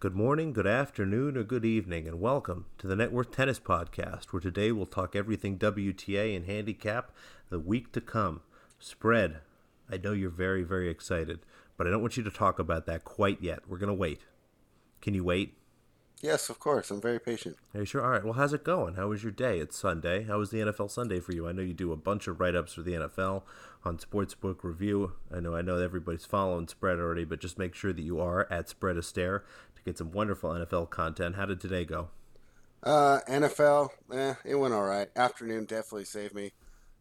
Good morning, good afternoon, or good evening, and welcome to the Net Worth Tennis Podcast, where today we'll talk everything WTA and handicap the week to come. Spread, I know you're very, very excited, but I don't want you to talk about that quite yet. We're going to wait. Can you wait? Yes, of course. I'm very patient. Are you sure? All right. Well, how's it going? How was your day? It's Sunday. How was the NFL Sunday for you? I know you do a bunch of write-ups for the NFL on Sportsbook Review. I know everybody's following Spread already, but just make sure that you are at Spread Astaire to get some wonderful NFL content. How did today go? NFL, it went all right. Afternoon definitely saved me.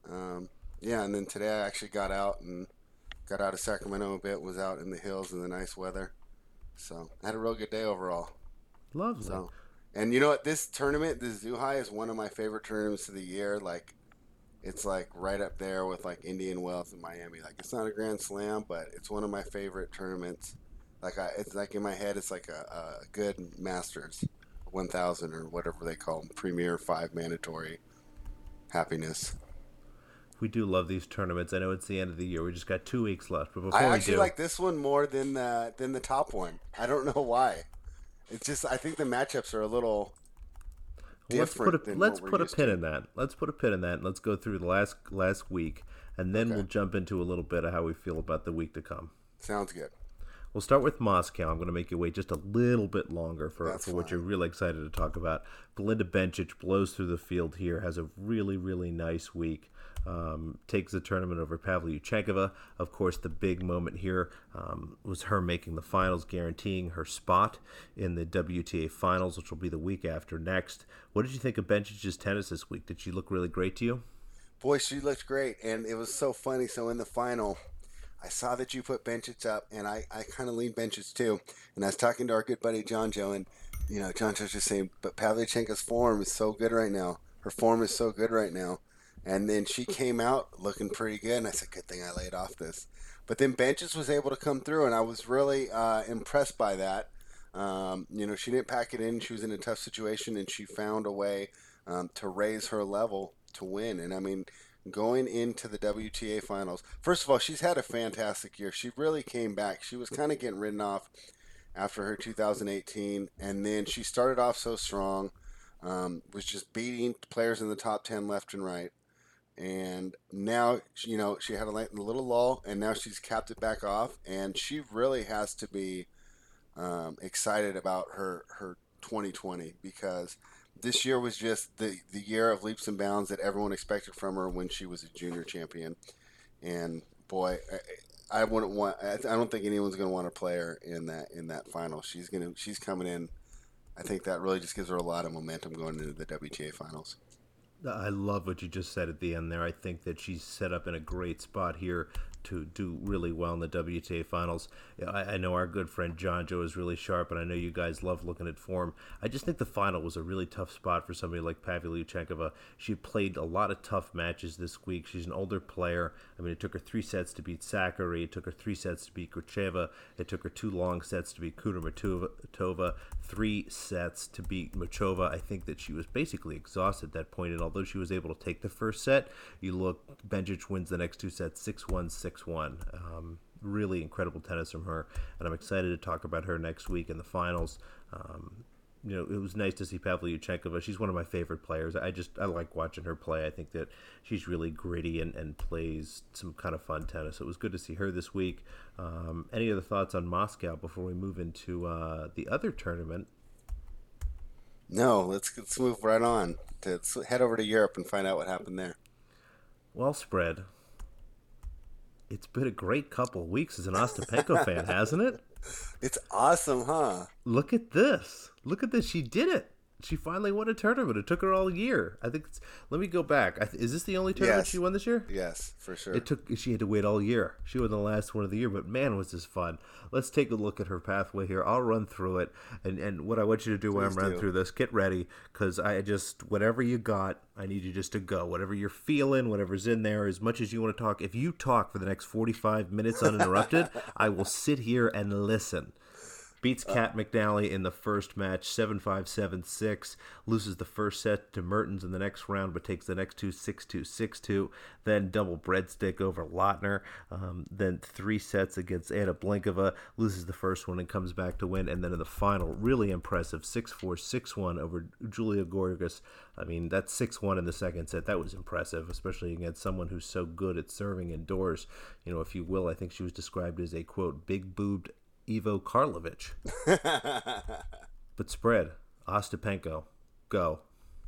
And then today I actually got out of Sacramento a bit, was out in the hills in the nice weather. So I had a real good day overall. Lovely. So, and you know what? This tournament, this Zhuhai, is one of my favorite tournaments of the year. Like, it's like right up there with like Indian Wells in Miami. Like, it's not a Grand Slam, but it's one of my favorite tournaments. Like, it's like in my head, it's like a good Masters 1000 or whatever they call them, Premier 5 mandatory happiness. We do love these tournaments. I know it's the end of the year. We just got 2 weeks left, but before we do, I actually like this one more than the top one. I don't know why. It's just I think the matchups are a little different. Let's put a pin in that, and let's go through the last week, and then we'll jump into a little bit of how we feel about the week to come. Sounds good. We'll start with Moscow. I'm going to make you wait just a little bit longer for what you're really excited to talk about. Belinda Bencic blows through the field here, has a really, really nice week. Takes the tournament over Pavlyuchenkova. Of course, the big moment here was her making the finals, guaranteeing her spot in the WTA Finals, which will be the week after next. What did you think of Bencic's tennis this week? Did she look really great to you? Boy, she looked great, and it was so funny. So in the final, I saw that you put Bencic up, and I kind of leaned Bencic too. And I was talking to our good buddy Jonjo, and you know, Jonjo's just saying, but Pavlyuchenkova's form is so good right now. Her form is so good right now. And then she came out looking pretty good, and I said, good thing I laid off this. But then Bencic was able to come through, and I was really impressed by that. She didn't pack it in. She was in a tough situation, and she found a way to raise her level to win. And, I mean, going into the WTA Finals, first of all, she's had a fantastic year. She really came back. She was kind of getting ridden off after her 2018, and then she started off so strong, was just beating players in the top 10 left and right. And now, you know, she had a little lull, and now she's capped it back off. And she really has to be excited about her 2020, because this year was just the year of leaps and bounds that everyone expected from her when she was a junior champion. And, boy, I don't think anyone's going to want to play her in that final. She's coming in. I think that really just gives her a lot of momentum going into the WTA Finals. I love what you just said at the end there. I think that she's set up in a great spot here to do really well in the WTA Finals. I know our good friend Jonjo is really sharp, and I know you guys love looking at form. I just think the final was a really tough spot for somebody like Pavlyuchenkova. She played a lot of tough matches this week. She's an older player. I mean, it took her 3 sets to beat Sakkari. It took her 3 sets to beat Krejcikova. It took her 2 long sets to beat Kudermetova. 3 sets to beat Muchová. I think that she was basically exhausted at that point, and although she was able to take the first set, you look, Bencic wins the next 2 sets 6-1, 6-1. Really incredible tennis from her, and I'm excited to talk about her next week in the finals. It was nice to see Pavlyuchenkova. She's one of my favorite players. I like watching her play. I think that she's really gritty and plays some kind of fun tennis. It was good to see her this week. Any other thoughts on Moscow before we move into the other tournament? No, let's move right on. Let's head over to Europe and find out what happened there. Well, Spread, it's been a great couple of weeks as an Ostapenko fan, hasn't it? It's awesome, huh? Look at this. She did it. She finally won a tournament. It took her all year. I think let me go back. Is this the only tournament she won this year? Yes, for sure. She had to wait all year. She won the last one of the year, but man, was this fun. Let's take a look at her pathway here. I'll run through it. And what I want you to do when I'm running through this, get ready, because whatever you got, I need you just to go. Whatever you're feeling, whatever's in there, as much as you want to talk. If you talk for the next 45 minutes uninterrupted, I will sit here and listen. Beats Kat McNally in the first match, 7-5, 7-6. Loses the first set to Mertens in the next round, but takes the next two, 6-2, 6-2. Then double breadstick over Lautner. Then three sets against Anna Blinkova. Loses the first one and comes back to win. And then in the final, really impressive, 6-4, 6-1 over Julia Görges. I mean, that 6-1 in the second set, that was impressive, especially against someone who's so good at serving indoors. You know, if you will, I think she was described as a, quote, big-boobed Ivo Karlovic. But spread, Ostapenko, go.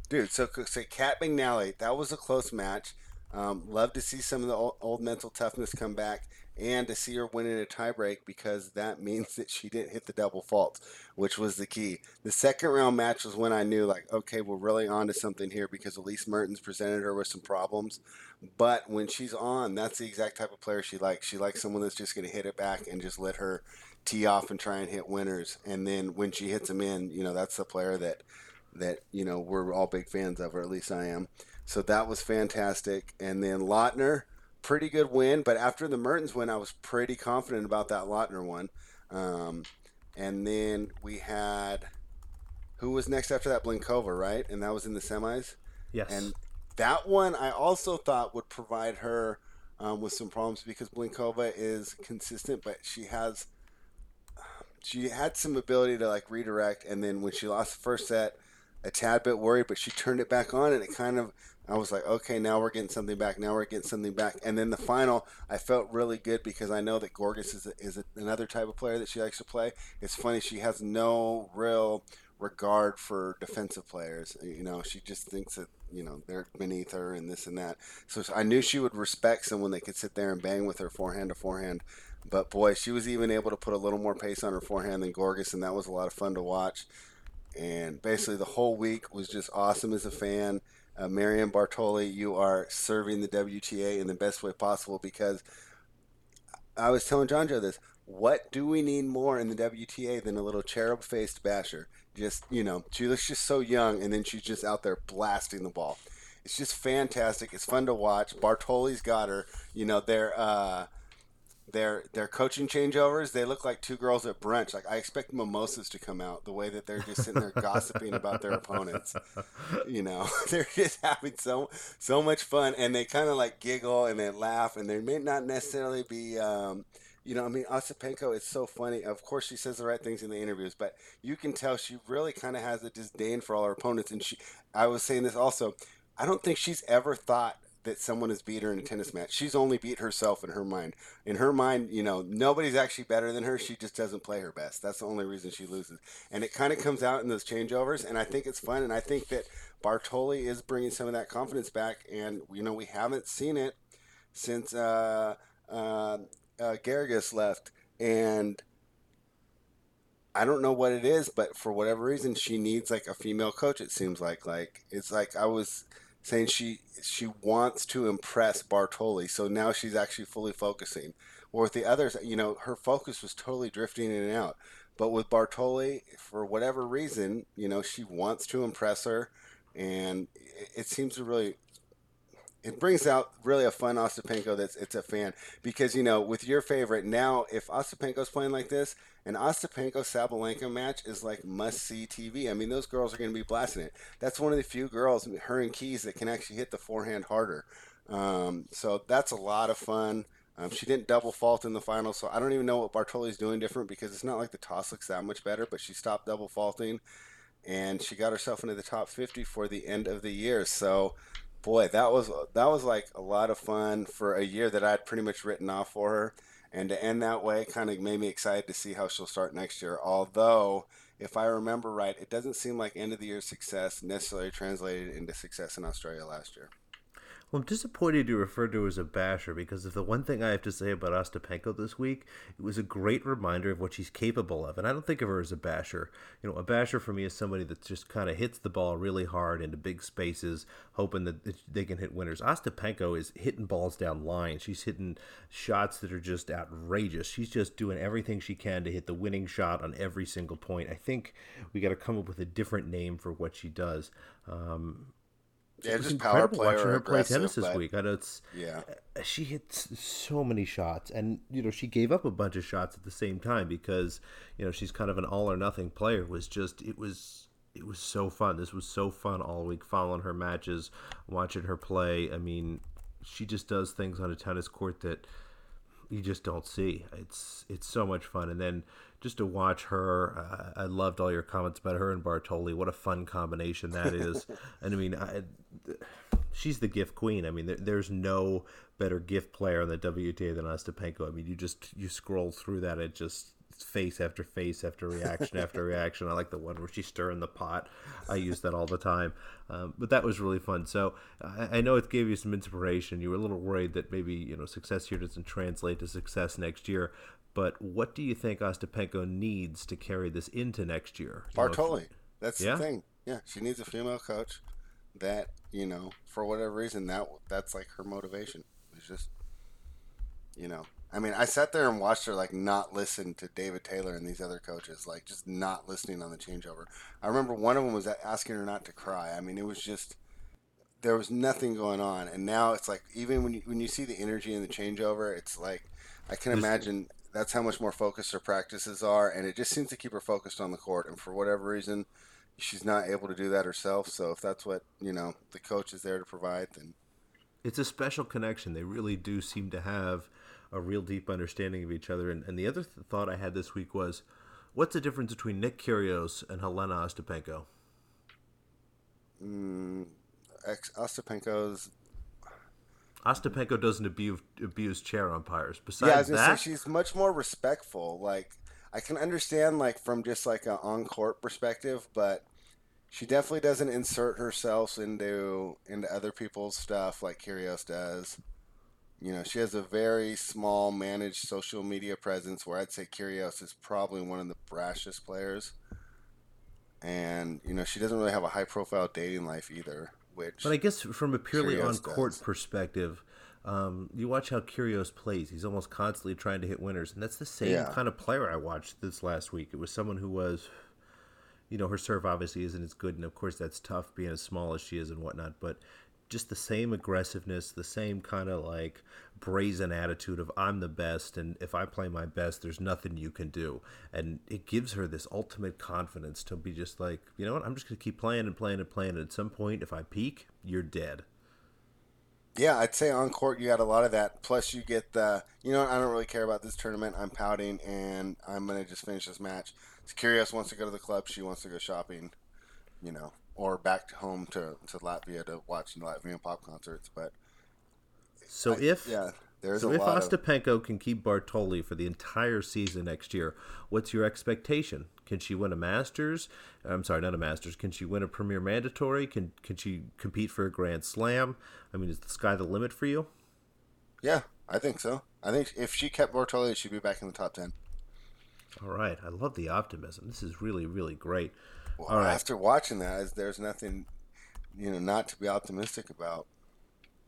Dude, so Kat McNally, that was a close match. Love to see some of the old mental toughness come back and to see her win in a tiebreak, because that means that she didn't hit the double fault, which was the key. The second round match was when I knew, like, okay, we're really on to something here, because Elise Mertens presented her with some problems. But when she's on, that's the exact type of player she likes. She likes someone that's just going to hit it back and just let her tee off and try and hit winners. And then when she hits them in, you know, that's the player that you know, we're all big fans of, or at least I am. So that was fantastic. And then Lautner, pretty good win. But after the Mertens win, I was pretty confident about that Lautner one. And then we had, who was next after that? Blinkova, right? And that was in the semis? Yes. And that one I also thought would provide her with some problems, because Blinkova is consistent, but she had some ability to, like, redirect. And then when she lost the first set, a tad bit worried, but she turned it back on, and it kind of, I was like, okay, now we're getting something back. And then the final, I felt really good, because I know that Görges is another type of player that she likes to play. It's funny, she has no real regard for defensive players. You know, she just thinks that, you know, they're beneath her and this and that. So I knew she would respect someone that could sit there and bang with her forehand to forehand. But boy, she was even able to put a little more pace on her forehand than Görges, and that was a lot of fun to watch. And basically the whole week was just awesome as a fan. Marion Bartoli, you are serving the WTA in the best way possible, because I was telling Jonjo this. What do we need more in the WTA than a little cherub-faced basher? Just, you know, she looks just so young, and then she's just out there blasting the ball. It's just fantastic. It's fun to watch. Bartoli's got her. You know, Their coaching changeovers, they look like two girls at brunch. Like, I expect mimosas to come out the way that they're just sitting there gossiping about their opponents. You know, they're just having so much fun, and they kind of like giggle and they laugh, and they may not necessarily be, you know, I mean, Ostapenko is so funny. Of course, she says the right things in the interviews, but you can tell she really kind of has a disdain for all her opponents. And I was saying this also, I don't think she's ever thought that someone has beat her in a tennis match. She's only beat herself in her mind. In her mind, you know, nobody's actually better than her. She just doesn't play her best. That's the only reason she loses. And it kind of comes out in those changeovers, and I think it's fun, and I think that Bartoli is bringing some of that confidence back, and, you know, we haven't seen it since Görges left, and I don't know what it is, but for whatever reason, she needs, like, a female coach, it seems like. Like, it's like I was saying she wants to impress Bartoli, so now she's actually fully focusing. Or with the others, you know, her focus was totally drifting in and out. But with Bartoli, for whatever reason, you know, she wants to impress her, and it seems to really, it brings out really a fun Ostapenko that's a fan. Because, you know, with your favorite, now if Ostapenko's playing like this, an Ostapenko-Sabalenka match is like must-see TV. I mean, those girls are going to be blasting it. That's one of the few girls, her and Keys, that can actually hit the forehand harder. So that's a lot of fun. She didn't double fault in the final, so I don't even know what Bartoli's doing different, because it's not like the toss looks that much better, but she stopped double faulting, and she got herself into the top 50 for the end of the year. So boy, that was like a lot of fun for a year that I had pretty much written off for her. And to end that way kind of made me excited to see how she'll start next year. Although, if I remember right, it doesn't seem like end-of-the-year success necessarily translated into success in Australia last year. Well, I'm disappointed you referred to her as a basher, because if the one thing I have to say about Ostapenko this week, it was a great reminder of what she's capable of. And I don't think of her as a basher. You know, a basher for me is somebody that just kind of hits the ball really hard into big spaces, hoping that they can hit winners. Ostapenko is hitting balls down line. She's hitting shots that are just outrageous. She's just doing everything she can to hit the winning shot on every single point. I think we got to come up with a different name for what she does. Yeah, it's just power play watching her play tennis this week. I know it's she hits so many shots, and you know she gave up a bunch of shots at the same time because you know she's kind of an all or nothing player. It was so fun. This was so fun all week following her matches, watching her play. I mean, she just does things on a tennis court that you just don't see. It's so much fun, and then just to watch her, I loved all your comments about her and Bartoli. What a fun combination that is. And I mean, she's the gift queen. I mean, there's no better gift player on the WTA than Ostapenko. I mean, you scroll through that, it just face after reaction after reaction. I like the one where she's stirring the pot. I use that all the time. But that was really fun. So I know it gave you some inspiration. You were a little worried that maybe success here doesn't translate to success next year. But what do you think Ostapenko needs to carry this into next year? Bartoli. That's the thing. Yeah, she needs a female coach that, for whatever reason, that's like her motivation. It's just, I mean, I sat there and watched her, not listen to David Taylor and these other coaches, just not listening on the changeover. I remember one of them was asking her not to cry. I mean, it was just, there was nothing going on. And now it's like, even when you see the energy in the changeover, it's like, I can imagine that's how much more focused her practices are, and it just seems to keep her focused on the court. And for whatever reason, she's not able to do that herself. So if that's what, the coach is there to provide, then it's a special connection. They really do seem to have a real deep understanding of each other. And the other thought I had this week was, what's the difference between Nick Kyrgios and Helena Ostapenko? Ostapenko doesn't abuse chair umpires. Besides say, she's much more respectful. I can understand, from just, an on-court perspective, but she definitely doesn't insert herself into other people's stuff like Kyrgios does. She has a very small, managed social media presence where I'd say Kyrgios is probably one of the brashest players. And, she doesn't really have a high-profile dating life either. But I guess from a purely on-court perspective, you watch how Kyrgios plays. He's almost constantly trying to hit winners, and that's the same kind of player I watched this last week. It was someone who was, her serve obviously isn't as good, and of course that's tough being as small as she is and whatnot, but just the same aggressiveness, the same kind of brazen attitude of I'm the best, and if I play my best, there's nothing you can do. And it gives her this ultimate confidence to be just what, I'm just going to keep playing and playing and playing. And at some point, if I peak, you're dead. Yeah, I'd say on court you got a lot of that. Plus you get the, I don't really care about this tournament. I'm pouting and I'm going to just finish this match. Kyrgios wants to go to the club. She wants to go shopping, or back home to Latvia to watch Latvian pop concerts. But if Ostapenko can keep Bartoli for the entire season next year, what's your expectation? Can she win a Masters? I'm sorry, not a Masters. Can she win a Premier Mandatory? Can she compete for a Grand Slam? I mean, is the sky the limit for you? Yeah, I think so. I think if she kept Bartoli, she'd be back in the top 10. All right. I love the optimism. This is really, really great. Well, right. After watching that, there's nothing, not to be optimistic about.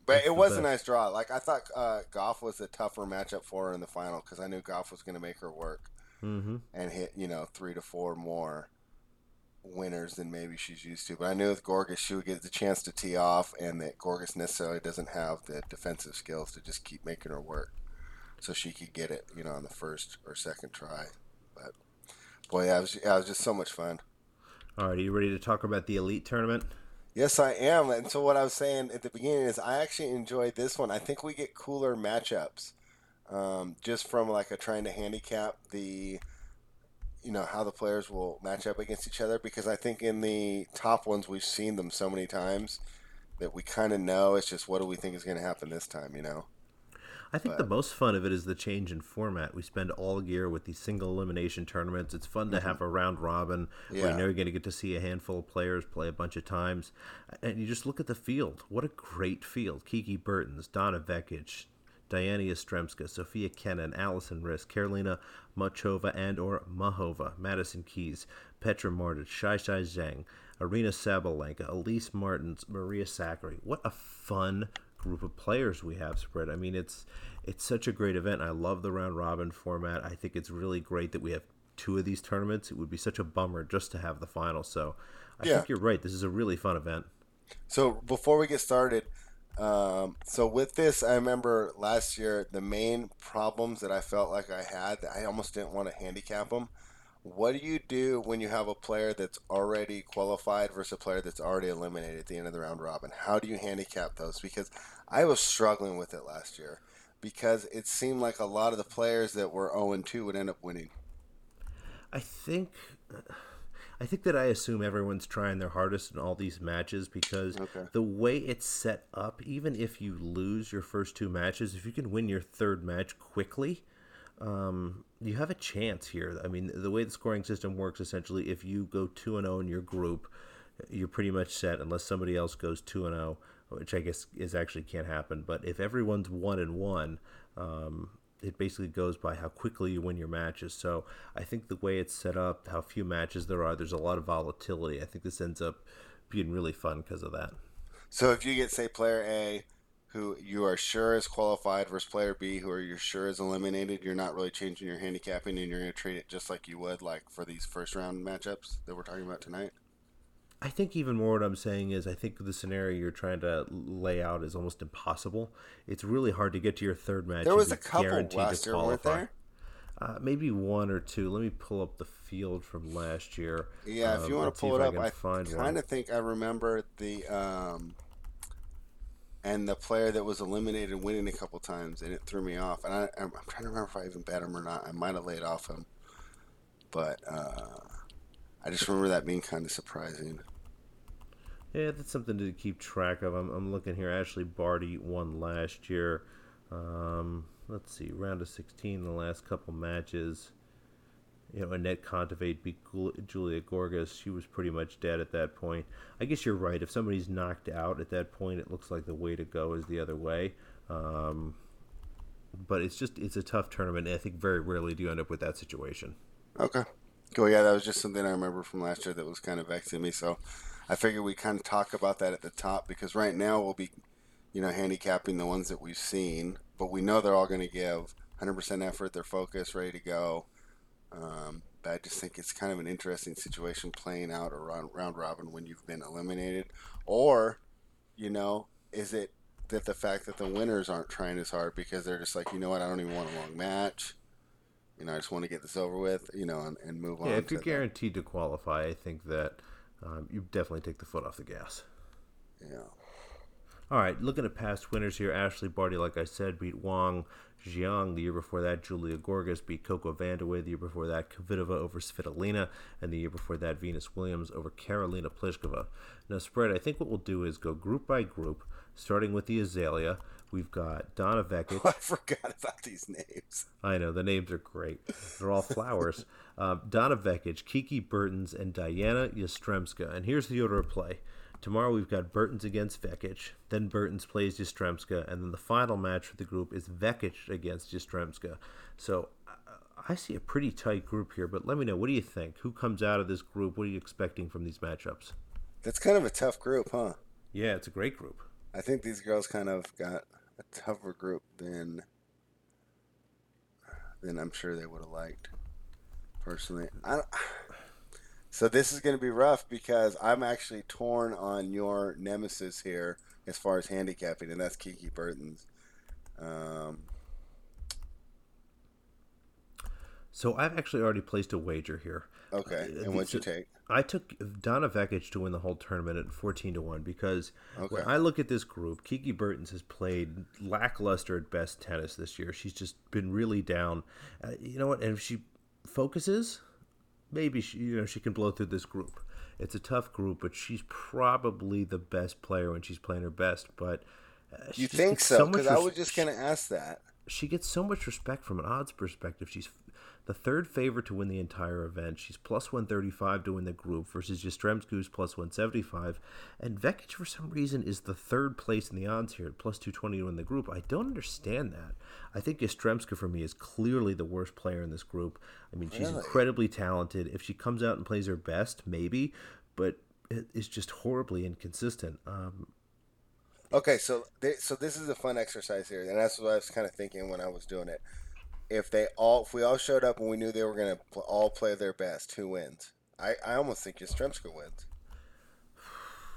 But it was a nice draw. I thought Goff was a tougher matchup for her in the final because I knew Goff was going to make her work and hit, 3 to 4 more winners than maybe she's used to. But I knew with Görges she would get the chance to tee off and that Görges necessarily doesn't have the defensive skills to just keep making her work. So she could get it, on the first or second try. But, boy, that was just so much fun. All right, are you ready to talk about the Elite Tournament? Yes, I am. And so what I was saying at the beginning is I actually enjoyed this one. I think we get cooler matchups just from trying to handicap the, how the players will match up against each other. Because I think in the top ones we've seen them so many times that we kind of know it's just what do we think is going to happen this time, I think the most fun of it is the change in format. We spend all year with these single elimination tournaments. It's fun to have a round robin where you know you're going to get to see a handful of players play a bunch of times. And you just look at the field. What a great field. Kiki Bertens, Donna Vekic, Dayana Yastremska, Sofia Kenin, Allison Riske, Karolina Muchová and/or Muchová, Madison Keys, Petra Martic, Shai Zhang, Aryna Sabalenka, Elise Mertens, Maria Sakkari. What a fun group of players we have spread. I mean, it's such a great event. I love the round robin format. I think it's really great that we have two of these tournaments. It would be such a bummer just to have the final. So I think you're right. This is a really fun event. So before we get started, so with this, I remember last year, the main problems that I felt like I had, that I almost didn't want to handicap them. What do you do when you have a player that's already qualified versus a player that's already eliminated at the end of the round robin? How do you handicap those? Because I was struggling with it last year because it seemed like a lot of the players that were 0-2 would end up winning. I think that I assume everyone's trying their hardest in all these matches because the way it's set up, even if you lose your first two matches, if you can win your third match quickly, you have a chance here. I mean, the way the scoring system works, essentially, if you go 2-0 in your group, you're pretty much set unless somebody else goes 2-0, which I guess is actually can't happen. But if everyone's 1-1, it basically goes by how quickly you win your matches. So I think the way it's set up, how few matches there are, there's a lot of volatility. I think this ends up being really fun because of that. So if you get, say, player A, who you are sure is qualified, versus player B, who you're sure is eliminated, you're not really changing your handicapping, and you're going to treat it just like you would like for these first-round matchups that we're talking about tonight? I think even more what I'm saying is I think the scenario you're trying to lay out is almost impossible. It's really hard to get to your third match. There was a couple last year, weren't there? Maybe one or two. Let me pull up the field from last year. Yeah, if you want to pull it up, I kind of think I remember the and the player that was eliminated winning a couple times, and it threw me off. And I'm trying to remember if I even bet him or not. I might have laid off him, but I just remember that being kind of surprising. Yeah, that's something to keep track of. I'm looking here. Ashley Barty won last year. Let's see, round of 16, the last couple matches. You know, Annette Contevate beat Julia Görges. She was pretty much dead at that point. I guess you're right. If somebody's knocked out at that point, it looks like the way to go is the other way. But it's a tough tournament, and I think very rarely do you end up with that situation. Okay. Cool. Yeah, that was just something I remember from last year that was kind of vexing me. So I figured we kind of talk about that at the top because right now we'll be, handicapping the ones that we've seen, but we know they're all going to give 100% effort, they're focused, ready to go. But I just think it's kind of an interesting situation playing out around round robin when you've been eliminated, or, is it that the fact that the winners aren't trying as hard because they're just like, I don't even want a long match. I just want to get this over with, and move on. Yeah, if you're guaranteed to qualify, I think that you definitely take the foot off the gas. Yeah. All right, looking at past winners here, Ashley Barty, like I said, beat Wang Jiang the year before that. Julia Görges beat Coco Vandeweghe the year before that. Kvitova over Svitolina, and the year before that, Venus Williams over Karolina Pliskova. Now, spread, I think what we'll do is go group by group, starting with the Azalea. We've got Donna Vekic. Oh, I forgot about these names. I know. The names are great. They're all flowers. Donna Vekic, Kiki Bertens, and Dayana Yastremska. And here's the order of play. Tomorrow we've got Bertens against Vekic. Then Bertens plays Yastremska. And then the final match for the group is Vekic against Yastremska. So I see a pretty tight group here. But let me know. What do you think? Who comes out of this group? What are you expecting from these matchups? That's kind of a tough group, huh? Yeah, it's a great group. I think these girls kind of got a tougher group than I'm sure they would have liked personally. So this is going to be rough because I'm actually torn on your nemesis here as far as handicapping, and that's Kiki Bertens. So I've actually already placed a wager here. Okay, and what'd you take? I took Donna Vekic to win the whole tournament at 14-1 because when I look at this group, Kiki Bertens has played lackluster at best tennis this year. She's just been really down. You know what? And if she focuses, maybe she can blow through this group. It's a tough group, but she's probably the best player when she's playing her best. But you think so? Because I was just going to ask that. She gets so much respect from an odds perspective. She's the third favorite to win the entire event. She's plus 135 to win the group versus Yastremska, who's plus 175. And Vekic, for some reason, is the third place in the odds here at plus 220 to win the group. I don't understand that. I think Yastremska, for me, is clearly the worst player in this group. I mean, she's incredibly talented. If she comes out and plays her best, maybe, but it's just horribly inconsistent. Okay, so this is a fun exercise here, and that's what I was kind of thinking when I was doing it. If we all showed up and we knew they were going to all play their best, who wins? I almost think Yastremska wins.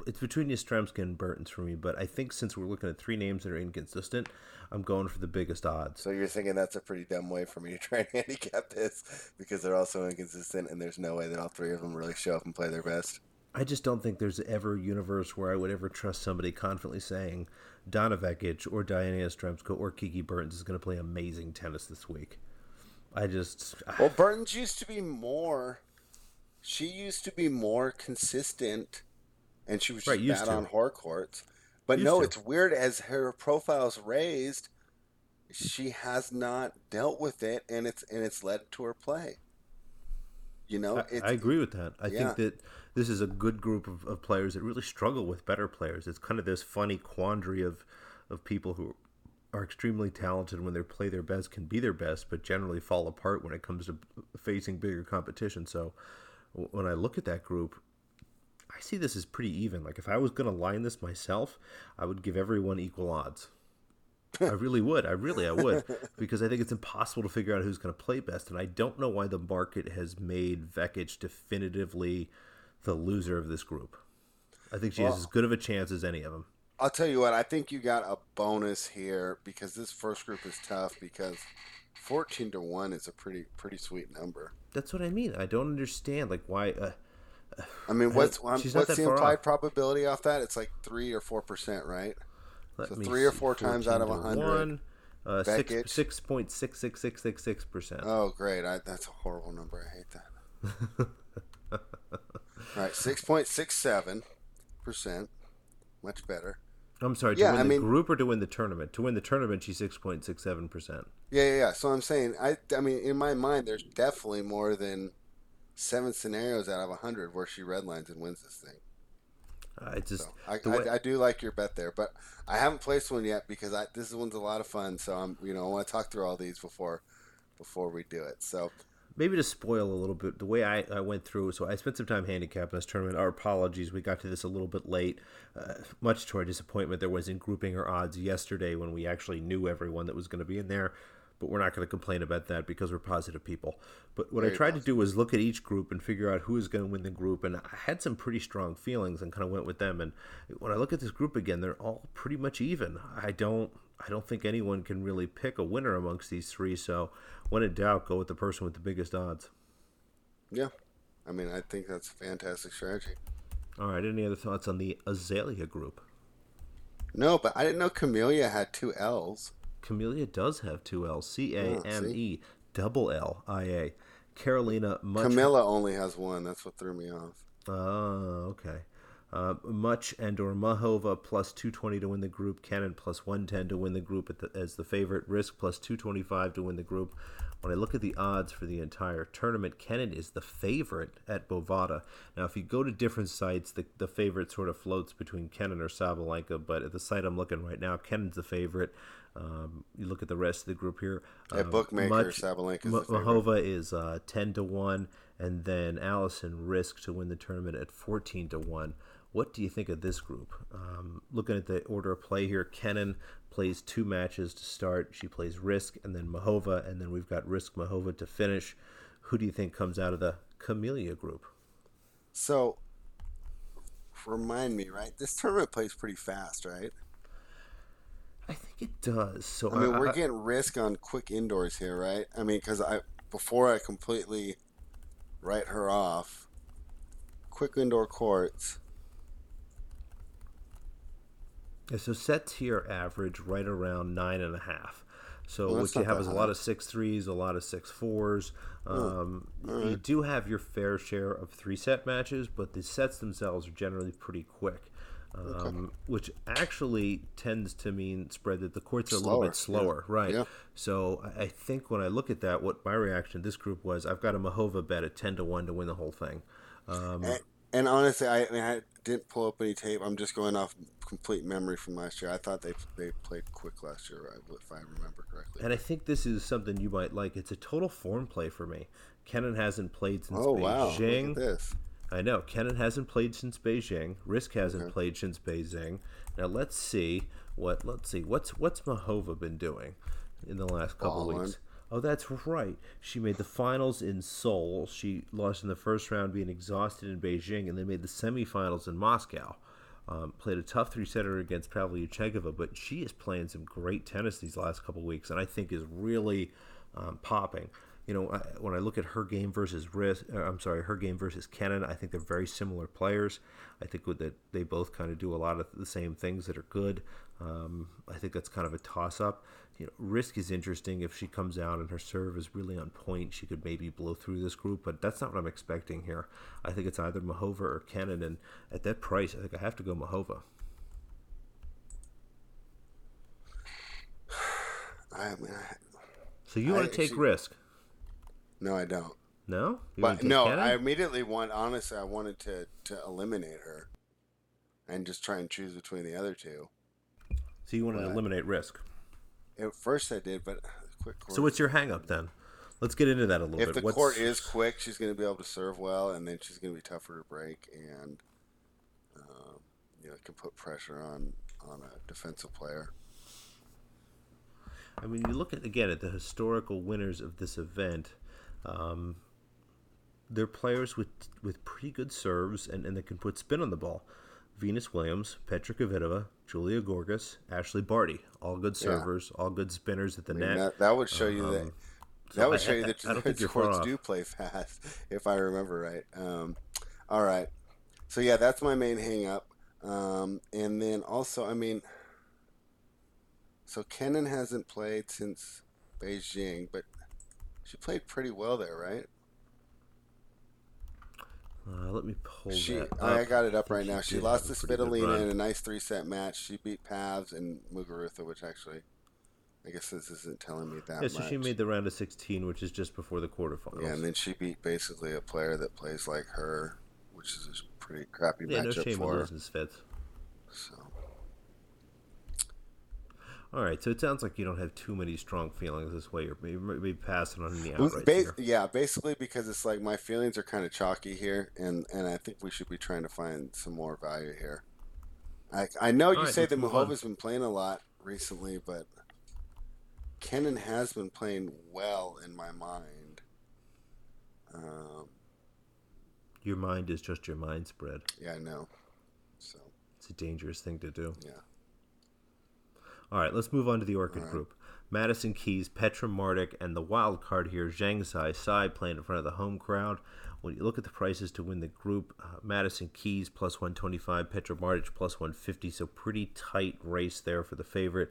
it's between Yastremska and Bertens for me, but I think since we're looking at three names that are inconsistent, I'm going for the biggest odds. So you're thinking that's a pretty dumb way for me to try and handicap this because they're also inconsistent and there's no way that all three of them really show up and play their best? I just don't think there's ever a universe where I would ever trust somebody confidently saying Donna Vekic or Dayana Yastremska or Kiki Bertens is going to play amazing tennis this week. Well, Bertens used to be more. She used to be more consistent, and she was just bad on Harcourts. But it's weird. As her profile's raised, she has not dealt with it, and it's led to her play. You know, I agree with that. I think that this is a good group of players that really struggle with better players. It's kind of this funny quandary of people who are extremely talented when they play their best, can be their best, but generally fall apart when it comes to facing bigger competition. So when I look at that group, I see this as pretty even. Like, if I was going to line this myself, I would give everyone equal odds. I would, because I think it's impossible to figure out who's going to play best, and I don't know why the market has made Vekic definitively the loser of this group. I think she has as good of a chance as any of them. I'll tell you what, I think you got a bonus here because this first group is tough because 14 to 1 is a pretty sweet number. That's what I mean. I don't understand like why I mean, what's the implied probability off that? It's like 3 or 4%, right? So 3 or 4 times out of 100. 6.66666%. Oh, great. That's a horrible number. I hate that. All right, 6.67%. Much better. I'm sorry, to win the group or to win the tournament? To win the tournament, she's 6.67%. Yeah. So I'm saying, I mean, in my mind, there's definitely more than 7 scenarios out of 100 where she redlines and wins this thing. I do like your bet there, but I haven't placed one yet because this one's a lot of fun. So I want to talk through all these before we do it. So maybe to spoil a little bit the way I went through. So I spent some time handicapping this tournament. Our apologies, we got to this a little bit late. Much to our disappointment, there wasn't grouping or odds yesterday when we actually knew everyone that was going to be in there. But we're not going to complain about that because we're positive people. But what I tried to do was look at each group and figure out who is going to win the group. And I had some pretty strong feelings and kind of went with them. And when I look at this group again, they're all pretty much even. I don't think anyone can really pick a winner amongst these three. So when in doubt, go with the person with the biggest odds. Yeah. I mean, I think that's a fantastic strategy. All right. Any other thoughts on the Azalea group? No, but I didn't know Camellia had 2 L's. Camellia does have 2 L's. CAMELLIA. Karolina Muchová. Camilla only has 1. That's what threw me off. Oh, okay. Much and/or Muchová plus 220 to win the group. Kenin plus 110 to win the group as the favorite. Riske plus 225 to win the group. When I look at the odds for the entire tournament, Kenin is the favorite at Bovada. Now, if you go to different sites, the favorite sort of floats between Kenin or Sabalenka, but at the site I'm looking right now, Kenin's the favorite. You look at the rest of the group here. At Bookmaker, Sabalenka is the favorite. Muchová is 10 to 1, and then Allison Riske to win the tournament at 14 to 1. What do you think of this group? Looking at the order of play here, Kenin plays 2 matches to start. She plays Riske and then Muchová, and then we've got Riske-Muchová to finish. Who do you think comes out of the Camellia group? So, remind me, right? This tournament plays pretty fast, right? I think it does. So I mean, we're getting Riske on quick indoors here, right? I mean, because before I completely write her off, quick indoor courts. Yeah, so sets here average right around 9.5. So what you have is a lot of 6-3s, a lot of 6-4s. You do have your fair share of 3-set matches, but the sets themselves are generally pretty quick, which actually tends to mean spread that the courts are a little bit slower, right? Yeah. So I think when I look at that, what my reaction to this group was, I've got a Muchová bet at 10 to 1 to win the whole thing. And honestly, I didn't pull up any tape. I'm just going off complete memory from last year. I thought they played quick last year, if I remember correctly. And I think this is something you might like. It's a total form play for me. Kenin hasn't played since Beijing. Wow. Look at this. I know. Kenin hasn't played since Beijing. Riske hasn't played since Beijing. Now let's see what's Muchová been doing in the last couple weeks. Oh, that's right. She made the finals in Seoul. She lost in the first round, being exhausted in Beijing, and then made the semifinals in Moscow. Played a tough three-setter against Pavlyuchenkova, but she is playing some great tennis these last couple weeks, and I think is really popping. You know, when I look at her game versus Kenin, I think they're very similar players. I think that they both kind of do a lot of the same things that are good. I think that's kind of a toss-up. You know, Riske is interesting. If she comes out and her serve is really on point, she could maybe blow through this group, but that's not what I'm expecting here. I think it's either Muchová or Kenin, and at that price, I think I have to go Muchová. So you want to take Riske? No, I don't. No? Kenin? I immediately wanted to eliminate her and just try and choose between the other two. So you want to eliminate Riske? At first I did, but quick court. So what's your hang-up then? Let's get into that a little bit. If the court is quick, she's going to be able to serve well, and then she's going to be tougher to break, and it can put pressure on a defensive player. I mean, you look at the historical winners of this event. They're players with pretty good serves and they can put spin on the ball. Venus Williams, Petra Kvitova, Julia Görges, Ashley Barty, all good servers, all good spinners at the net. That would show you that. That would show you that the courts do play fast, if I remember right. All right, so yeah, that's my main hang up. And then also, I mean, so Kenin hasn't played since Beijing, but she played pretty well there, right? Let me pull that up. I got it up right now. She lost to Svitolina in a nice 3-set match. She beat Pavs and Muguruza, which actually, I guess this isn't telling me that much. Yeah, so she made the round of 16, which is just before the quarterfinals. Yeah, and then she beat basically a player that plays like her, which is a pretty crappy matchup for her. Yeah, no shame in losing Svitz. So. All right, so it sounds like you don't have too many strong feelings this way. You're maybe passing on the outright here. Yeah, basically because it's like my feelings are kind of chalky here, and I think we should be trying to find some more value here. I know you say that Muchová's been playing a lot recently, but Kenin has been playing well in my mind. Your mind is just your mind spread. Yeah, I know. So it's a dangerous thing to do. Yeah. All right, let's move on to the Orchid group. Madison Keys, Petra Martic, and the wild card here, Zhang Zai playing in front of the home crowd. When you look at the prices to win the group, Madison Keys plus 125, Petra Martic plus 150, so pretty tight race there for the favorite.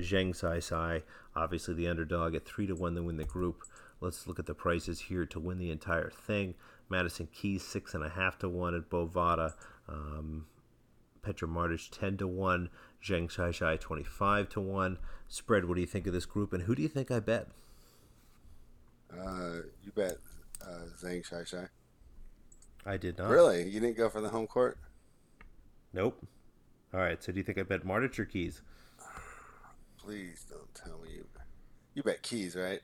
Zhang Zai, obviously the underdog at 3-1 to win the group. Let's look at the prices here to win the entire thing. Madison Keys 6.5 to 1 at Bovada. Petra Martic 10 to 1, Zhang Zai 25 to 1. Spread. What do you think of this group, and who do you think I bet? You bet Zhang Zai. I did not. Really? You didn't go for the home court? Nope. All right. So do you think I bet Martic or Keys? Please don't tell me you bet Keys, right?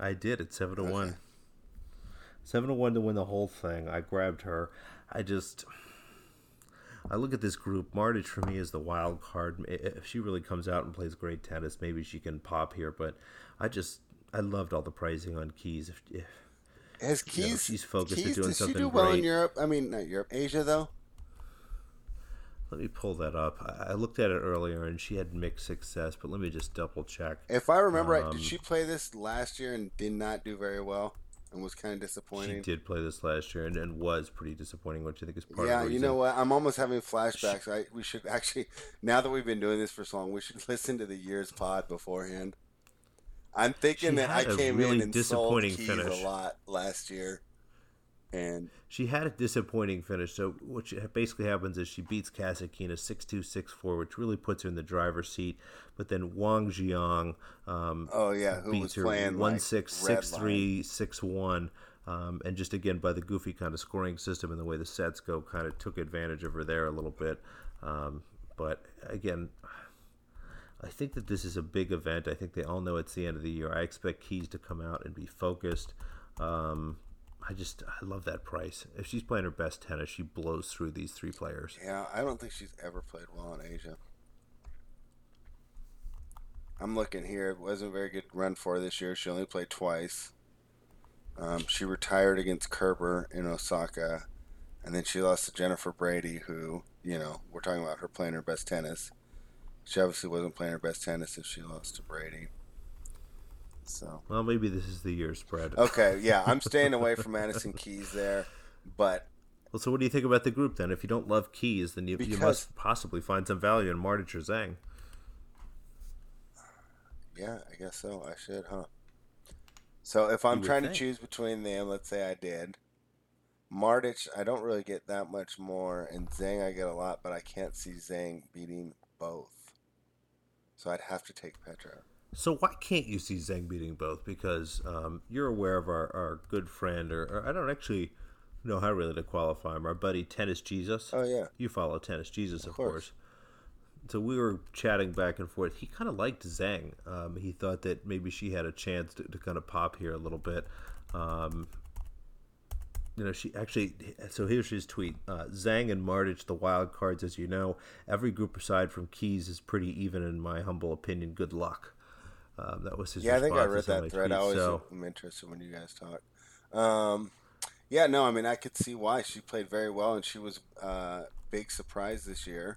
I did at 7 to 1. 7 to 1 to win the whole thing. I grabbed her. I look at this group. Martic, for me, is the wild card. If she really comes out and plays great tennis, maybe she can pop here. But I loved all the pricing on Keys. Has Keys, she's focused on doing something great. Does she do well in Europe? I mean, not Europe. Asia, though? Let me pull that up. I looked at it earlier, and she had mixed success, but let me just double-check. If I remember right, did she play this last year and did not do very well? And was kind of disappointing. She did play this last year and was pretty disappointing, which I think is part of the reason. You know what? I'm almost having flashbacks. We should actually, now that we've been doing this for so long, we should listen to the year's pod beforehand. I'm thinking that I came really in and disappointing sold Keys finish. A lot last year. And she had a disappointing finish. So what basically happens is she beats Kasatkina 6-2, 6-4, which really puts her in the driver's seat. But then Wang Jiang beats her 1-6, 6-3, 6-1. And just, again, by the goofy kind of scoring system and the way the sets go, kind of took advantage of her there a little bit. But, again, I think that this is a big event. I think they all know it's the end of the year. I expect Keys to come out and be focused. I love that price. If she's playing her best tennis, she blows through these three players. Yeah, I don't think she's ever played well in Asia. I'm looking here. It wasn't a very good run for her this year. She only played twice. She retired against Kerber in Osaka, and then she lost to Jennifer Brady, who you know, we're talking about her playing her best tennis. She obviously wasn't playing her best tennis if she lost to Brady. So, well, maybe this is the year spread. Okay, yeah, I'm staying away from Madison Keys there, but. Well, so what do you think about the group then? If you don't love Keys, then you must possibly find some value in Martic or Zhang. Yeah, I guess so. I should, huh? So if I'm trying to choose between them, let's say I did. Martic, I don't really get that much more, and Zhang I get a lot, but I can't see Zhang beating both. So I'd have to take Petra. So why can't you see Zhang beating both? Because you're aware of our good friend, or I don't actually know how really to qualify him, our buddy Tennis Jesus. Oh, yeah. You follow Tennis Jesus, of course. So we were chatting back and forth. He kind of liked Zhang. He thought that maybe she had a chance to kind of pop here a little bit. You know, she actually, so here's his tweet. Zhang and Martic, the wild cards, as you know. Every group aside from Keys is pretty even, in my humble opinion. Good luck. That was his response. Yeah, I think I read that thread. I always am interested when you guys talk. Yeah, no, I mean, I could see why. She played very well, and she was a big surprise this year.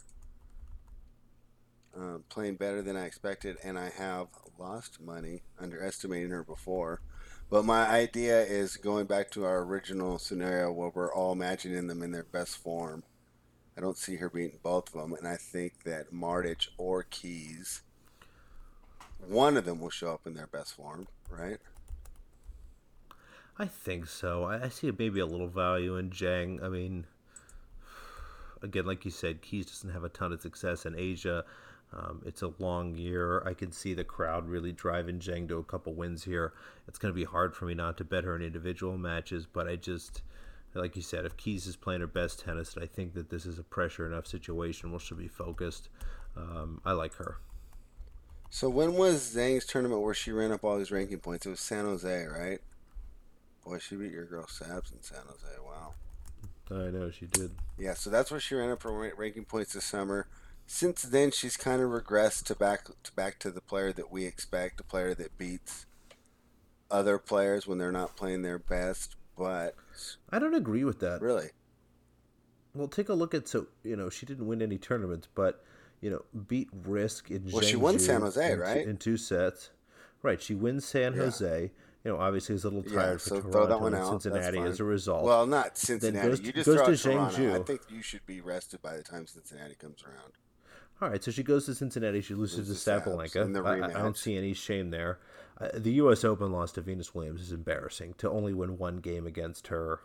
Playing better than I expected, and I have lost money underestimating her before. But my idea is going back to our original scenario where we're all imagining them in their best form. I don't see her beating both of them, and I think that Martic or Keys, one of them will show up in their best form, right? I think so. I see maybe a little value in Zhang. I mean, again, like you said, Keys doesn't have a ton of success in Asia. It's a long year. I can see the crowd really driving Zhang to a couple wins here. It's going to be hard for me not to bet her in individual matches, but I just, like you said, if Keys is playing her best tennis, I think that this is a pressure enough situation where she'll be focused. I like her. So when was Zhang's tournament where she ran up all these ranking points? It was San Jose, right? Boy, she beat your girl Sabs in San Jose. Wow. I know, she did. Yeah, so that's where she ran up her ranking points this summer. Since then, she's kind of regressed to the player that we expect, a player that beats other players when they're not playing their best. But I don't agree with that. Really? Well, take a look at, so, you know, she didn't win any tournaments, but, you know, beat Risk in Zhengzhou. Well, she won San Jose, right? In two sets. Right, she wins San Jose. You know, obviously he's a little tired for Toronto and Cincinnati as a result. Well, not Cincinnati. You just throw out Toronto. I think you should be rested by the time Cincinnati comes around. All right, so she goes to Cincinnati. She loses to Sabalenka. I don't see any shame there. The U.S. Open loss to Venus Williams is embarrassing. To only win one game against her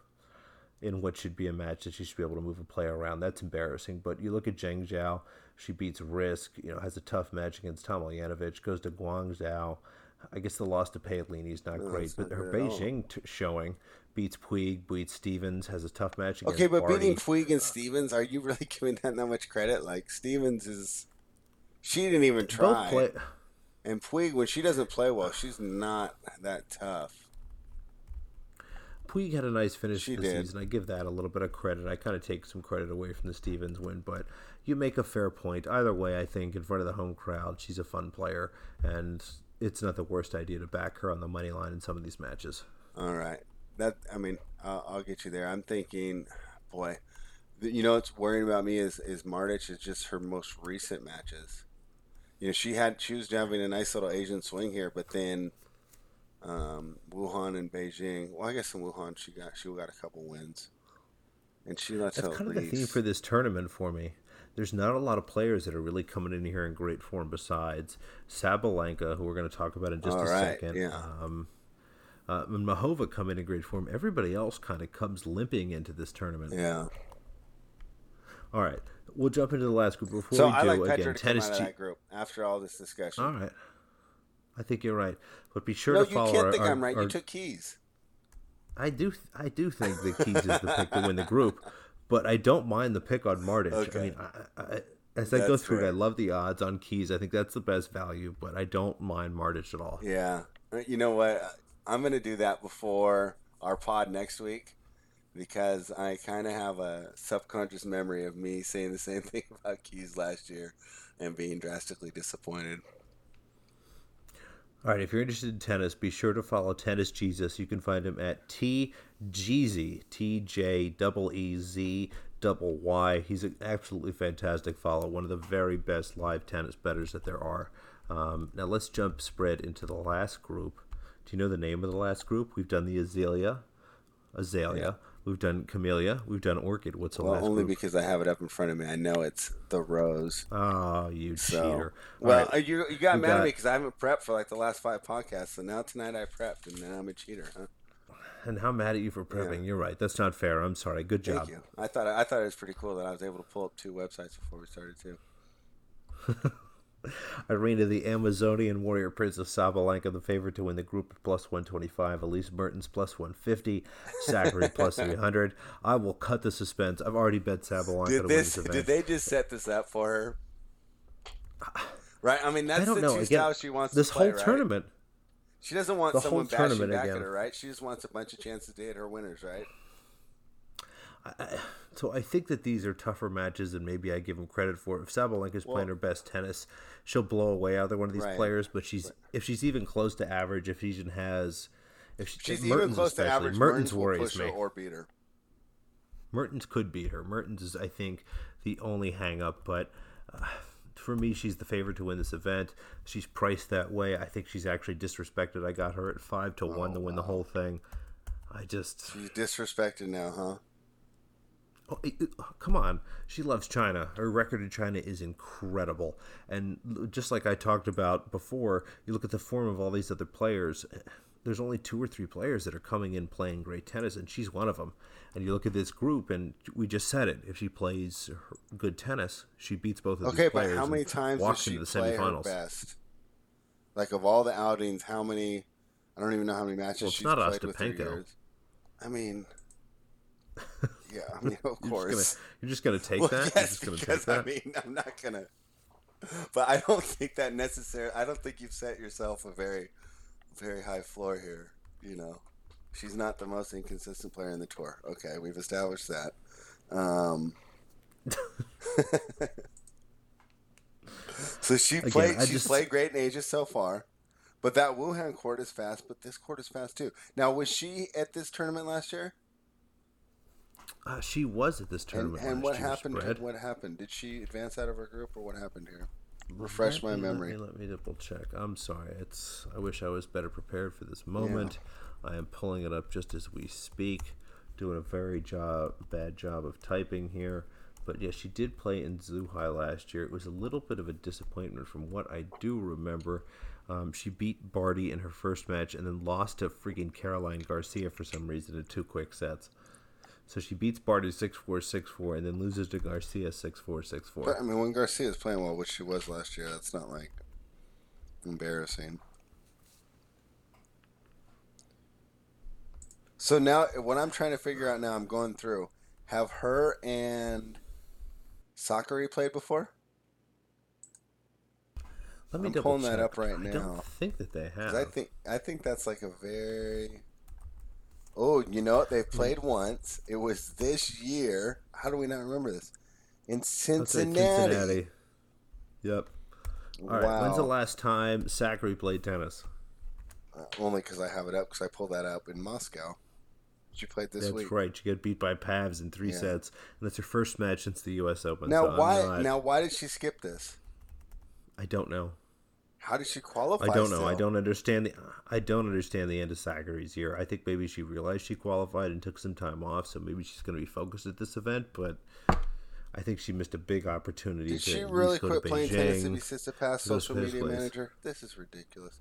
in what should be a match that she should be able to move a player around, that's embarrassing. But you look at Zheng Zhao. She beats Risk. You know, has a tough match against Tomljanovic. Goes to Guangzhou. I guess the loss to Paolini is not great, but her Beijing showing beats Puig, beats Stevens, has a tough match against Barty. Okay, but beating Puig and Stevens, are you really giving that much credit? Like, Stevens is... She didn't even try. And Puig, when she doesn't play well, she's not that tough. Puig had a nice finish to the season. I give that a little bit of credit. I kind of take some credit away from the Stevens win, but you make a fair point. Either way, I think, in front of the home crowd, she's a fun player, and... It's not the worst idea to back her on the money line in some of these matches. All right. I'll get you there. I'm thinking, boy, you know what's worrying about me is Martic is just her most recent matches. You know, she was having a nice little Asian swing here, but then Wuhan and Beijing. Well, I guess in Wuhan she got a couple wins, and she lets out. That's kind of the theme for this tournament for me. There's not a lot of players that are really coming in here in great form besides Sabalenka, who we're going to talk about in just a second. Yeah. And Muchová come in great form. Everybody else kind of comes limping into this tournament. Yeah. All right. We'll jump into the last group. Petra to come out of that group after all this discussion. All right. I think you're right. But be sure to follow our... No, you can't think I'm right. You took Keys. I do think that Keys is the pick to win the group. But I don't mind the pick on Martic. Okay. I mean, I go through it, I love the odds on Keys. I think that's the best value, but I don't mind Martic at all. Yeah. You know what? I'm going to do that before our pod next week because I kind of have a subconscious memory of me saying the same thing about Keys last year and being drastically disappointed. All right, if you're interested in tennis, be sure to follow Tennis Jesus. You can find him at TJeezy, TJEEZY. He's an absolutely fantastic follow, one of the very best live tennis bettors that there are. Now let's jump spread into the last group. Do you know the name of the last group? We've done the Azalea. Yeah. We've done Camellia. We've done Orchid. What's the last group? Well, only because I have it up in front of me. I know it's the Rose. Oh, you cheater. Well, right. you got mad at me because I haven't prepped for like the last five podcasts. So now tonight I prepped, and now I'm a cheater, huh? And how mad at you for prepping. Yeah. You're right. That's not fair. I'm sorry. Good job. Thank you. I thought it was pretty cool that I was able to pull up two websites before we started, too. Aryna, the Amazonian warrior princess Sabalenka, the favorite to win the group at plus 125. Elise Mertens plus 150. Sakkari plus 300. I will cut the suspense. I've already bet Sabalenka to win this event. Did they just set this up for her? Right? I mean, that's the style she wants to play, right? This whole tournament. She doesn't want someone bashing back at her, right? She just wants a bunch of chances to hit her winners, right? So I think that these are tougher matches than maybe I give them credit for. If Sabalenka's playing her best tennis, she'll blow away either one of these players. But if she's even close to average, if she even has, if she's even close to average, Mertens worries will push her or beat her. Mertens could beat her. Mertens is, I think, the only hang up, but. For me, she's the favorite to win this event. She's priced that way. I think she's actually disrespected. I got her at 5-1 to win the whole thing. She's disrespected now, huh? Oh, come on. She loves China. Her record in China is incredible. And just like I talked about before, you look at the form of all these other players. There's only two or three players that are coming in playing great tennis, and she's one of them. And you look at this group, and we just said it. If she plays good tennis, she beats both of these players. Okay, but how many times does she play her best? Like, of all the outings, how many – I don't even know how many matches she's played with her years. I mean – yeah, I mean, of course. You're just going to take that? Yes, because, I mean, I'm not going to – but I don't think that necessarily – I don't think you've set yourself a very – very high floor here, you know. She's not the most inconsistent player in the tour. Okay, we've established that. So she's played great in Asia so far. But that Wuhan court is fast, but this court is fast too. Now, was she at this tournament last year? She was at this tournament last year. And what happened? Did she advance out of her group, or what happened here? Refresh my memory. Let me double check. I'm sorry. I wish I was better prepared for this moment. Yeah. I am pulling it up just as we speak. Doing a bad job of typing here. But yeah, she did play in Zhuhai last year. It was a little bit of a disappointment from what I do remember. She beat Barty in her first match and then lost to freaking Caroline Garcia for some reason in two quick sets. So she beats Barty 6-4, 6-4, and then loses to Garcia 6-4, 6-4. But, I mean, when Garcia's playing well, which she was last year, that's not, like, embarrassing. So now, what I'm trying to figure out now, I'm going through. Have her and Sakkari played before? I'm pulling that up right now. I don't think that they have. I think that's, like, a very... Oh, you know what? They played once. It was this year. How do we not remember this? In Cincinnati. Yep. All right. Wow. When's the last time Sakkari played tennis? Only because I have it up, because I pulled that up in Moscow. She played this week. That's right. She got beat by Pavs in three sets. And that's her first match since the U.S. Open. Now, why did she skip this? I don't know. How did she qualify? I don't know. Still? I don't understand the end of Sakkari's year. I think maybe she realized she qualified and took some time off, so maybe she's going to be focused at this event. But I think she missed a big opportunity. Did she really quit playing tennis and be Tsitsipas social media manager? This is ridiculous.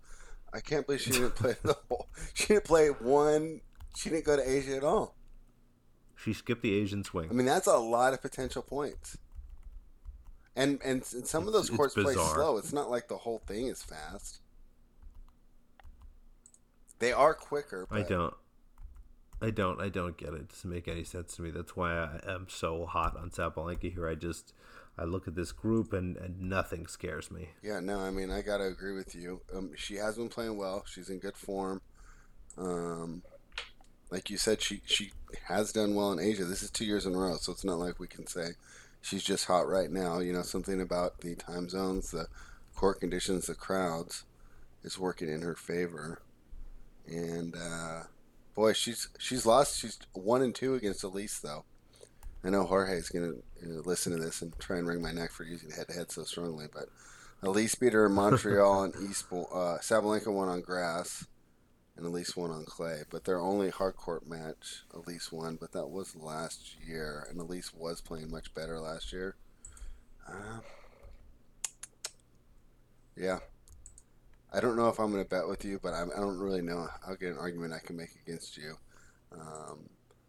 I can't believe she didn't play the whole. She didn't play one. She didn't go to Asia at all. She skipped the Asian swing. I mean, that's a lot of potential points. And some of those courts play slow. It's not like the whole thing is fast. They are quicker. But... I don't get it. It doesn't make any sense to me. That's why I am so hot on Sabalenka here. I look at this group and nothing scares me. Yeah, no, I mean, I got to agree with you. She has been playing well. She's in good form. Like you said, she has done well in Asia. This is 2 years in a row, so it's not like we can say... She's just hot right now. You know, something about the time zones, the court conditions, the crowds is working in her favor. And boy, she's lost. She's 1-2 against Elise, though. I know Jorge's going to listen to this and try and wring my neck for using head-to-head so strongly, but Elise beat her in Montreal and Eastbourne. Sabalenka won on grass, and Elise won on clay. But their only hard court match, Elise won, but that was last year, and Elise was playing much better last year. Yeah. I don't know if I'm going to bet with you, but I don't really know. I'll get an argument I can make against you.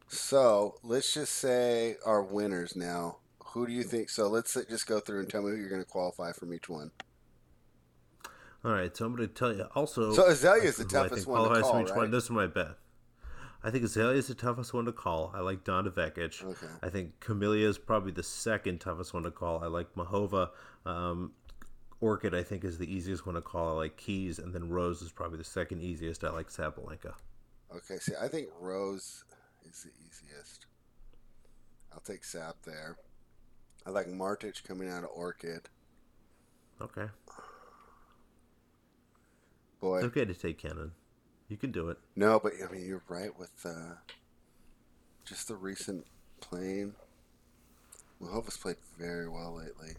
So let's just say our winners now. Who do you think? So let's just go through and tell me who you're going to qualify from each one. All right. So I'm going to tell you also. So Azalea is the toughest one to call, right? This is my bet. I think Azalea is the toughest one to call. I like Donna Vekic. Okay. I think Camellia is probably the second toughest one to call. I like Muchová. Orchid, I think, is the easiest one to call. I like Keys. And then Rose is probably the second easiest. I like Sabalenka. Okay. See, I think Rose is the easiest. I'll take Sab there. I like Martic coming out of Orchid. Okay. Boy. It's okay to take Kenin. You can do it. No, but I mean, you're right with just the recent playing. Muchová's played very well lately.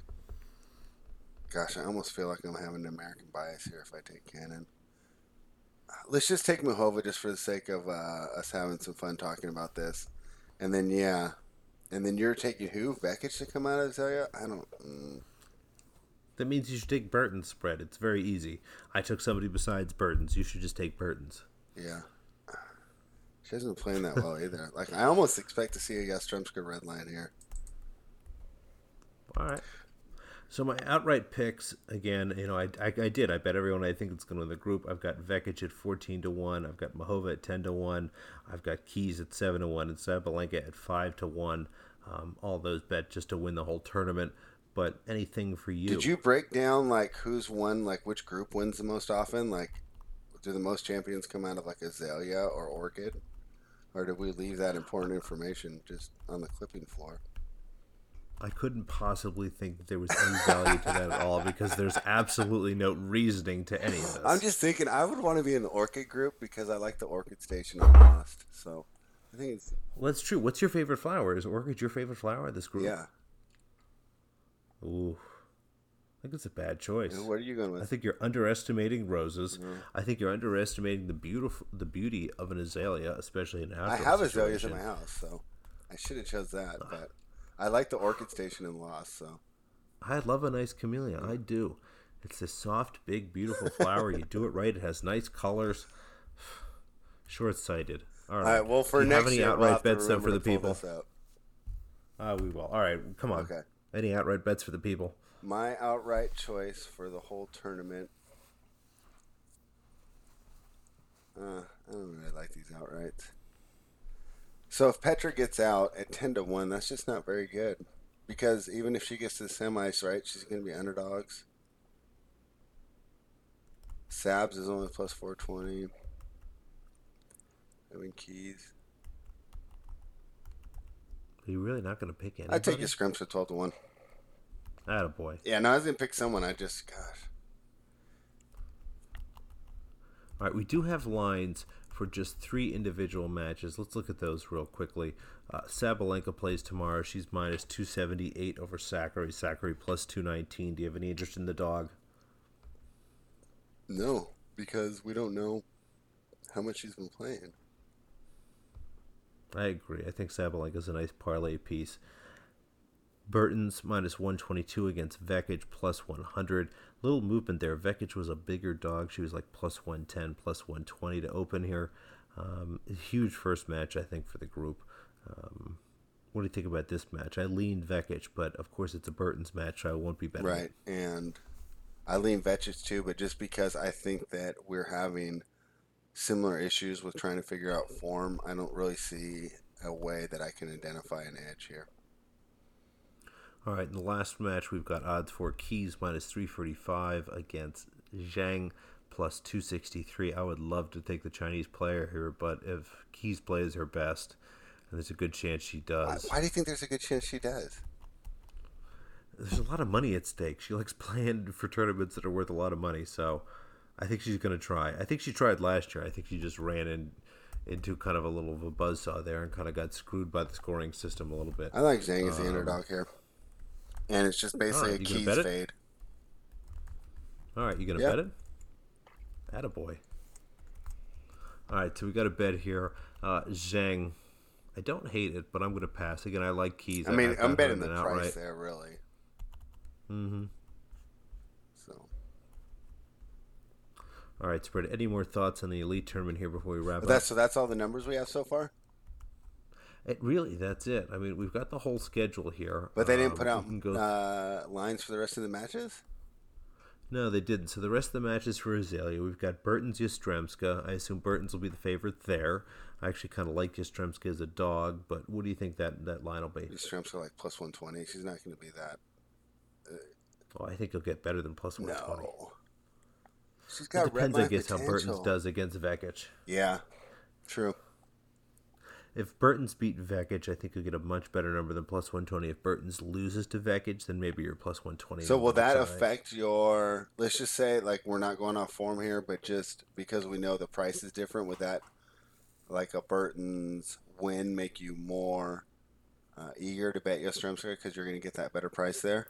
Gosh, I almost feel like I'm having an American bias here if I take Kenin. Let's just take Muchová just for the sake of us having some fun talking about this. And then, yeah. And then you're taking who? Vekic to come out of Azalea? I don't... That means you should take Bertens' spread. It's very easy. I took somebody besides Bertens. You should just take Bertens. Yeah. She hasn't been playing that well either. Like, I almost expect to see a Yastremska red line here. All right. So my outright picks, again, you know, I did. I bet everyone I think it's going to win the group. I've got Vekic at 14-1. I've got Muchová at 10-1. I've got Keys at 7-1 and Sabalenka at 5-1. All those bet just to win the whole tournament. But anything for you. Did you break down, like, who's won, like, which group wins the most often? Like, do the most champions come out of, like, Azalea or Orchid? Or did we leave that important information just on the clipping floor? I couldn't possibly think that there was any value to that at all because there's absolutely no reasoning to any of this. I'm just thinking I would want to be in the Orchid group because I like the Orchid station on Lost. So I think it's... Well, that's true. What's your favorite flower? Is Orchid your favorite flower in this group? Yeah. Ooh, I think it's a bad choice. What are you going with? I think you're underestimating roses. Mm-hmm. I think you're underestimating the beauty of an azalea, especially in outdoor I have situation. Azaleas in my house, so I should have chose that. But I like the Orchid station in Lost. So I love a nice camellia. I do. It's a soft, big, beautiful flower. You do it right. It has nice colors. Short-sighted. All right. Well, for do you next have any year, outright we'll bets then for the people? We will. All right. Come on. Okay. Any outright bets for the people? My outright choice for the whole tournament. I don't really like these outrights. So if Petra gets out at 10-1, that's just not very good. Because even if she gets to the semis, right, she's going to be underdogs. Sabs is only plus 420. I mean, Keys. Are you really not going to pick anybody? I'd take your scrimps at 12-1. Attaboy. Yeah, no, I was going to pick someone. I just, gosh. All right, we do have lines for just three individual matches. Let's look at those real quickly. Sabalenka plays tomorrow. She's minus 278 over Sakkari. Sakkari plus 219. Do you have any interest in the dog? No, because we don't know how much she's been playing. I agree. I think Sabalenka is a nice parlay piece. Bertens minus 122 against Vekic plus 100. Little movement there. Vekic was a bigger dog. She was like plus 110, plus 120 to open here. Huge first match, I think, for the group. What do you think about this match? I leaned Vekic, but of course it's a Bertens match, so I won't be betting. Right, and I lean Vekic too, but just because I think that we're having similar issues with trying to figure out form, I don't really see a way that I can identify an edge here. All right, in the last match, we've got odds for Keys minus 345 against Zhang plus 263. I would love to take the Chinese player here, but if Keys plays her best, and there's a good chance she does. Why do you think there's a good chance she does? There's a lot of money at stake. She likes playing for tournaments that are worth a lot of money, so I think she's going to try. I think she tried last year. I think she just ran into kind of a little of a buzzsaw there and kind of got screwed by the scoring system a little bit. I like Zhang as the underdog here. And it's just basically a Keys fade. All right, you going to bet it? Attaboy. All right, so we got a bet here. Zhang. I don't hate it, but I'm going to pass. Again, I like Keys. I mean, I'm betting the price there, really. Mm-hmm. So. All right, Spread. Any more thoughts on the Elite Tournament here before we wrap up? So that's all the numbers we have so far? That's it. I mean, we've got the whole schedule here. But they didn't put out lines for the rest of the matches? No, they didn't. So the rest of the matches for Azalea, we've got Bertens, Yastremska. I assume Bertens will be the favorite there. I actually kind of like Yastremska as a dog, but what do you think that line will be? Yastremska like plus 120. She's not going to be that. I think he'll get better than plus 120. No. She's got red line potential. It depends, I guess, how Bertens does against Vekic. Yeah, true. If Bertens beat Vekic, I think you'll get a much better number than plus 120. If Bertens loses to Vekic, then maybe you're plus 120. So will that affect your, let's just say, like, we're not going off form here, but just because we know the price is different, would that, like, a Bertens win make you more eager to bet Yastremska because you're going to get that better price there?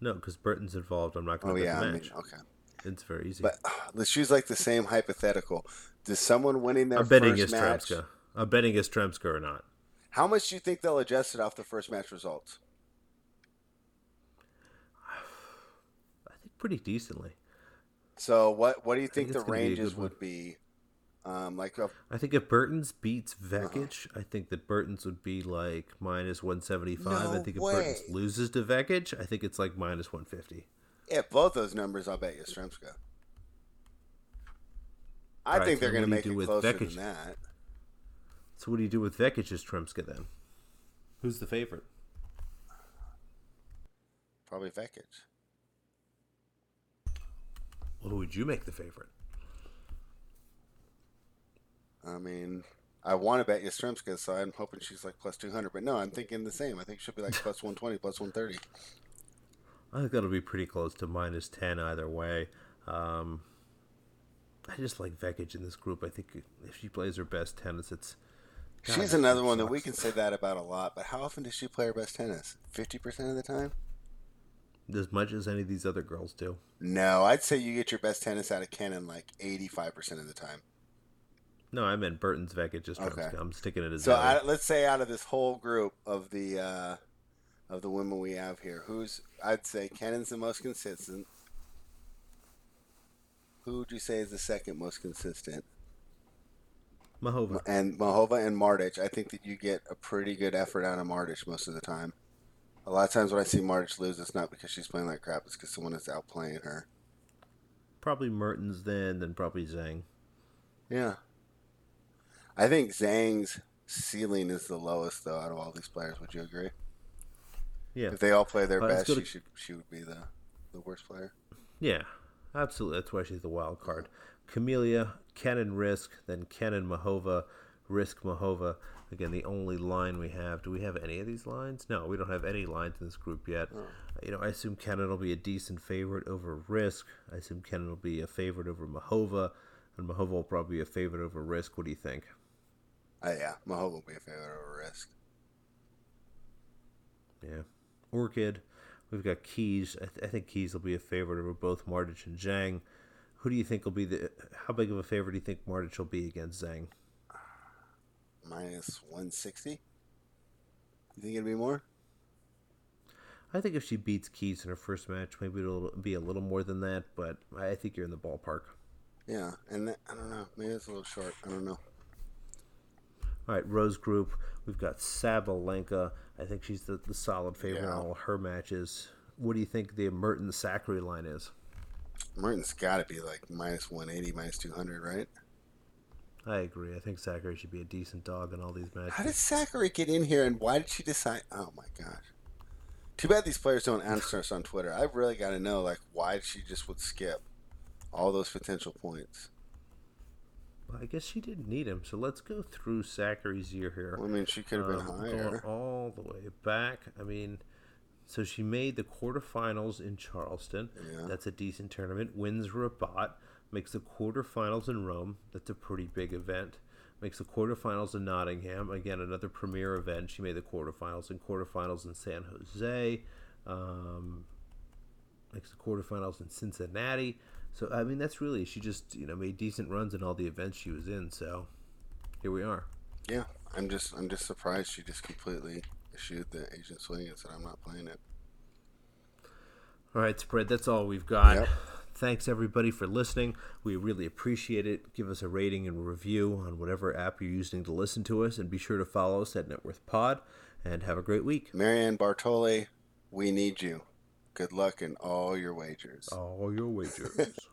No, because Bertens involved. I'm not going to bet the match. Okay. It's very easy. But let's use, like, the same hypothetical. Does someone winning their first match... I'm betting Yastremska or not. How much do you think they'll adjust it off the first match results? I think pretty decently. So what do you think the ranges would be? I think if Bertens beats Vekic, I think that Bertens would be like minus 175. I think if Bertens loses to Vekic, I think it's like minus 150. Yeah, both those numbers, I'll bet Yastremska. I think they're going to make it closer than that. So what do you do with Vekic's Yastremska then? Who's the favorite? Probably Vekic. Well, who would you make the favorite? I mean, I want to bet Yastremska, so I'm hoping she's like plus 200. But no, I'm thinking the same. I think she'll be like plus 120, plus 130. I think that'll be pretty close to minus 10 either way. I just like Vekic in this group. I think if she plays her best tennis, she's another one that we can say that about a lot, but how often does she play her best tennis? 50% of the time? As much as any of these other girls do. No, I'd say you get your best tennis out of Kenin like 85% of the time. No, I meant Bertens, Vekic, just okay. I'm sticking it as so. Let's say out of this whole group of the women we have here, I'd say Kenin's the most consistent. Who would you say is the second most consistent? Muchová. And Muchová and Martic. I think that you get a pretty good effort out of Martic most of the time. A lot of times when I see Martic lose, it's not because she's playing like crap. It's because someone is outplaying her. Probably Mertens then probably Zhang. Yeah. I think Zhang's ceiling is the lowest, though, out of all these players. Would you agree? Yeah. If they all play their best, she would be the worst player. Yeah. Absolutely, that's why she's the wild card. Camellia, Kenin, Risk, then Kenin, Muchová, Risk, Muchová. Again, the only line we have. Do we have any of these lines? No, we don't have any lines in this group yet. Oh. I assume Kenin will be a decent favorite over Risk. I assume Kenin will be a favorite over Muchová, and Muchová will probably be a favorite over Risk. What do you think? Yeah, Muchová will be a favorite over Risk. Yeah, Orchid. We've got Keys. I think Keys will be a favorite over both Martic and Zhang. Who do you think will be how big of a favorite do you think Martic will be against Zhang? Minus 160? You think it'll be more? I think if she beats Keys in her first match, maybe it'll be a little more than that, but I think you're in the ballpark. Yeah, and I don't know. Maybe it's a little short. I don't know. All right, Rose group. We've got Sabalenka. I think she's the solid favorite in all her matches. What do you think the Mertens Sakkari line is? Mertens got to be like minus 180, minus 200, right? I agree. I think Sakkari should be a decent dog in all these matches. How did Sakkari get in here, and why did she decide? Oh my gosh! Too bad these players don't answer us on Twitter. I really got to know, like, why she just would skip all those potential points. I guess she didn't need him, so let's go through Sakkari's year here. Well, I mean, she could have been higher. All the way back. I mean, so she made the quarterfinals in Charleston. Yeah. That's a decent tournament. Wins Rabat. makes the quarterfinals in Rome. That's a pretty big event. Makes the quarterfinals in Nottingham. Again, another premier event. She made the quarterfinals and quarterfinals in San Jose. Makes the quarterfinals in Cincinnati. So, I mean, that's really, she just, you know, made decent runs in all the events she was in. So, here we are. Yeah, I'm just surprised she just completely eschewed the Asian swing and said, I'm not playing it. All right, Spread, that's all we've got. Yep. Thanks, everybody, for listening. We really appreciate it. Give us a rating and review on whatever app you're using to listen to us, and be sure to follow us at Net Worth Pod, and have a great week. Marion Bartoli, we need you. Good luck in all your wagers. All your wagers.